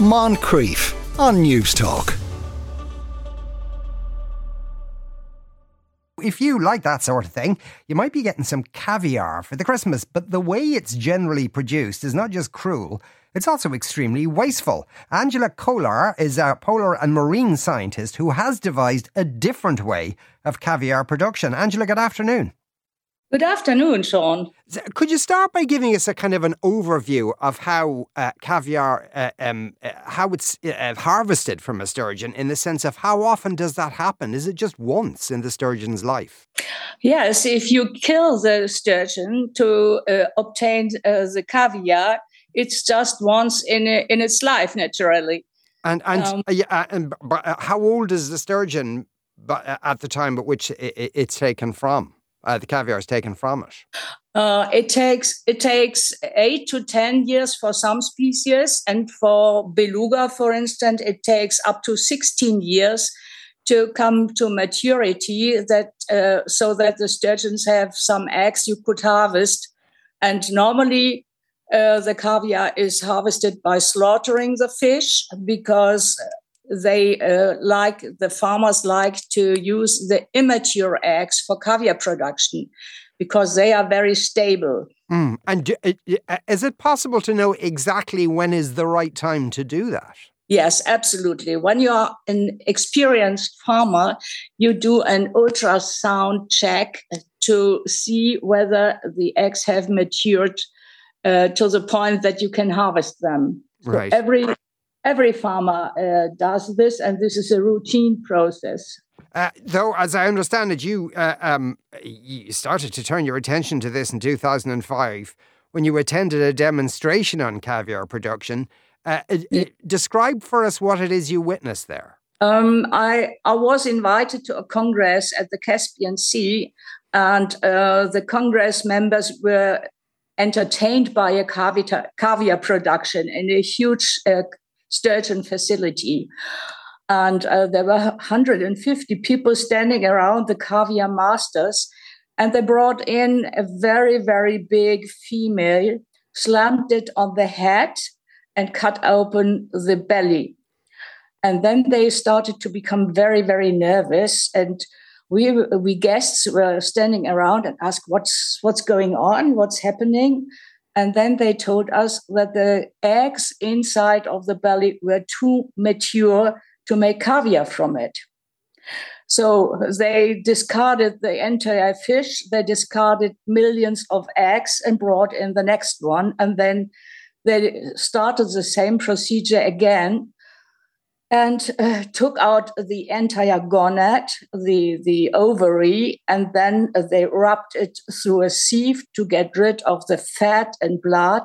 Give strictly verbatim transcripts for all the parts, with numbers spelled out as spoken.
Moncrief on News Talk. If you like that sort of thing, you might be getting some caviar for the Christmas, but the way it's generally produced is not just cruel, it's also extremely wasteful. Angela Köhler is a polar and marine scientist who has devised a different way of caviar production. Angela, good afternoon. Good afternoon, Sean. Could you start by giving us a kind of an overview of how uh, caviar, uh, um, uh, how it's uh, harvested from a sturgeon, in the sense of how often does that happen? Is it just once in the sturgeon's life? Yes, if you kill the sturgeon to uh, obtain uh, the caviar, it's just once in a, in its life, naturally. And and, um, uh, uh, and uh, how old is the sturgeon at the time at which it, it's taken from? Uh, the caviar is taken from it. Uh, it takes it takes eight to ten years for some species, and for beluga, for instance, it takes up to sixteen years to come to maturity. That uh, so that the sturgeons have some eggs you could harvest, and normally uh, the caviar is harvested by slaughtering the fish, because They uh, like the farmers like to use the immature eggs for caviar production, because they are very stable. Mm. And do, is it possible to know exactly when is the right time to do that? Yes, absolutely. When you are an experienced farmer, you do an ultrasound check to see whether the eggs have matured uh, to the point that you can harvest them. Right. So every Every farmer uh, does this, and this is a routine process. Uh, though, as I understand it, you, uh, um, you started to turn your attention to this in two thousand five when you attended a demonstration on caviar production. Uh, it, it, describe for us what it is you witnessed there. Um, I, I was invited to a congress at the Caspian Sea, and uh, the congress members were entertained by a caviar, caviar production in a huge uh, sturgeon facility. And uh, there were one hundred fifty people standing around the caviar masters, and they brought in a very, very big female, slammed it on the head, and cut open the belly. And then they started to become very, very nervous. And we we guests were standing around and asked, what's what's going on? What's happening? And then they told us that the eggs inside of the belly were too mature to make caviar from it. So they discarded the entire fish, they discarded millions of eggs and brought in the next one. And then they started the same procedure again and uh, took out the entire gonad, the, the ovary, and then they rubbed it through a sieve to get rid of the fat and blood.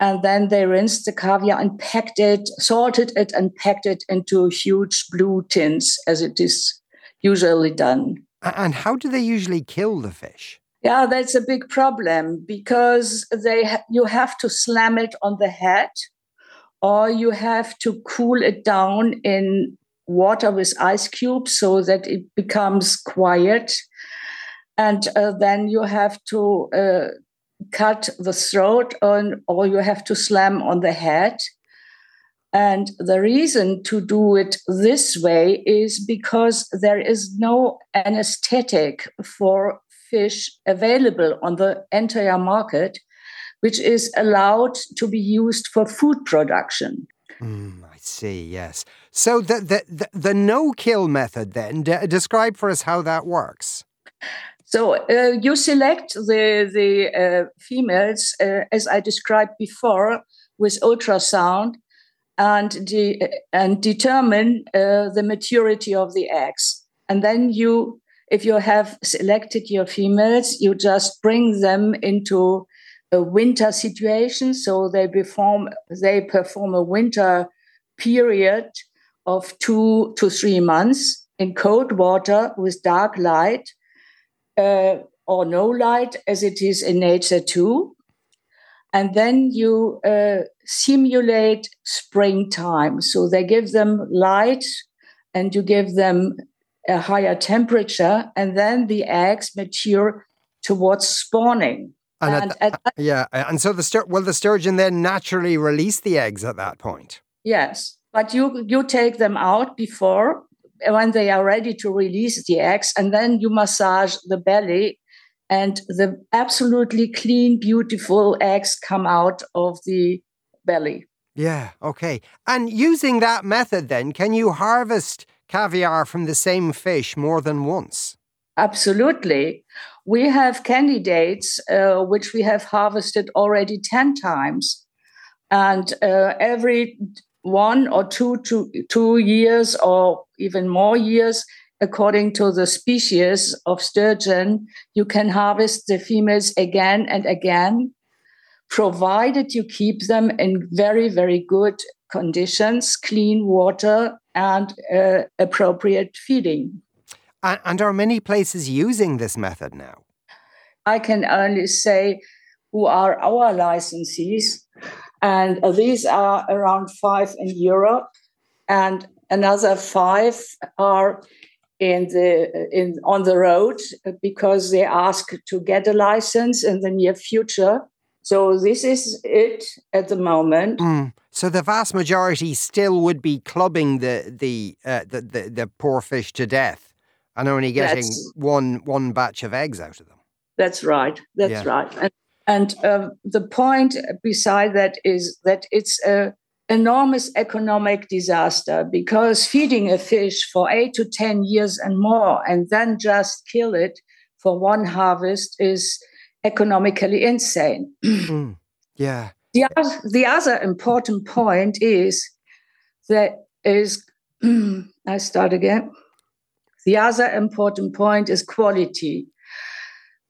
And then they rinsed the caviar and packed it, salted it and packed it into huge blue tins, as it is usually done. And how do they usually kill the fish? Yeah, that's a big problem, because they ha- you have to slam it on the head, or you have to cool it down in water with ice cubes so that it becomes quiet. And uh, then you have to uh, cut the throat on, or you have to slam on the head. And the reason to do it this way is because there is no anesthetic for fish available on the entire market, which is allowed to be used for food production. Mm, I see, yes. So the, the, the, the no-kill method then, d- describe for us how that works. So uh, you select the, the uh, females, uh, as I described before, with ultrasound, and, de- and determine uh, the maturity of the eggs. And then you, if you have selected your females, you just bring them into a winter situation, so they perform they perform a winter period of two to three months in cold water with dark light uh, or no light, as it is in nature too. And then you uh, simulate springtime, so they give them light and you give them a higher temperature, and then the eggs mature towards spawning. And, and, at, at, yeah, and so the stur- will the sturgeon then naturally release the eggs at that point? Yes, but you you take them out before when they are ready to release the eggs, and then you massage the belly, and the absolutely clean, beautiful eggs come out of the belly. Yeah, okay. And using that method then, can you harvest caviar from the same fish more than once? Absolutely. We have candidates uh, which we have harvested already ten times. And uh, every one or two, two, two years or even more years, according to the species of sturgeon, you can harvest the females again and again, provided you keep them in very, very good conditions, clean water and uh, appropriate feeding. And are many places using this method now? I can only say who are our licensees. And these are around five in Europe. And another five are in the in on the road because they ask to get a license in the near future. So this is it at the moment. Mm. So the vast majority still would be clubbing the the uh, the, the the poor fish to death and only getting that's, one one batch of eggs out of them. That's right. That's yeah. right. And, and uh, the point beside that is that it's a enormous economic disaster because feeding a fish for eight to ten years and more and then just kill it for one harvest is economically insane. Mm, yeah. The other, the other important point is that is I start again. The other important point is quality.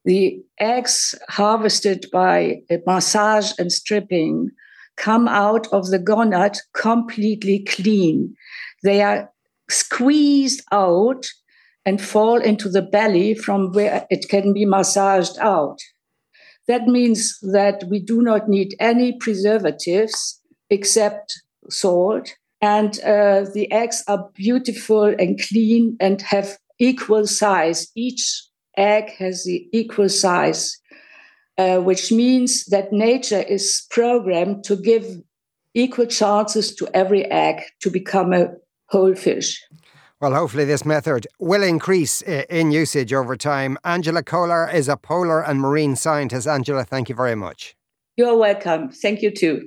The eggs harvested by massage and stripping come out of the gonad completely clean. They are squeezed out and fall into the belly from where it can be massaged out. That means that we do not need any preservatives except salt. And uh, the eggs are beautiful and clean and have equal size. Each egg has the equal size. Uh, which means that nature is programmed to give equal chances to every egg to become a whole fish. Well, hopefully this method will increase in usage over time. Angela Köhler is a polar and marine scientist. Angela, thank you very much. You're welcome. Thank you too.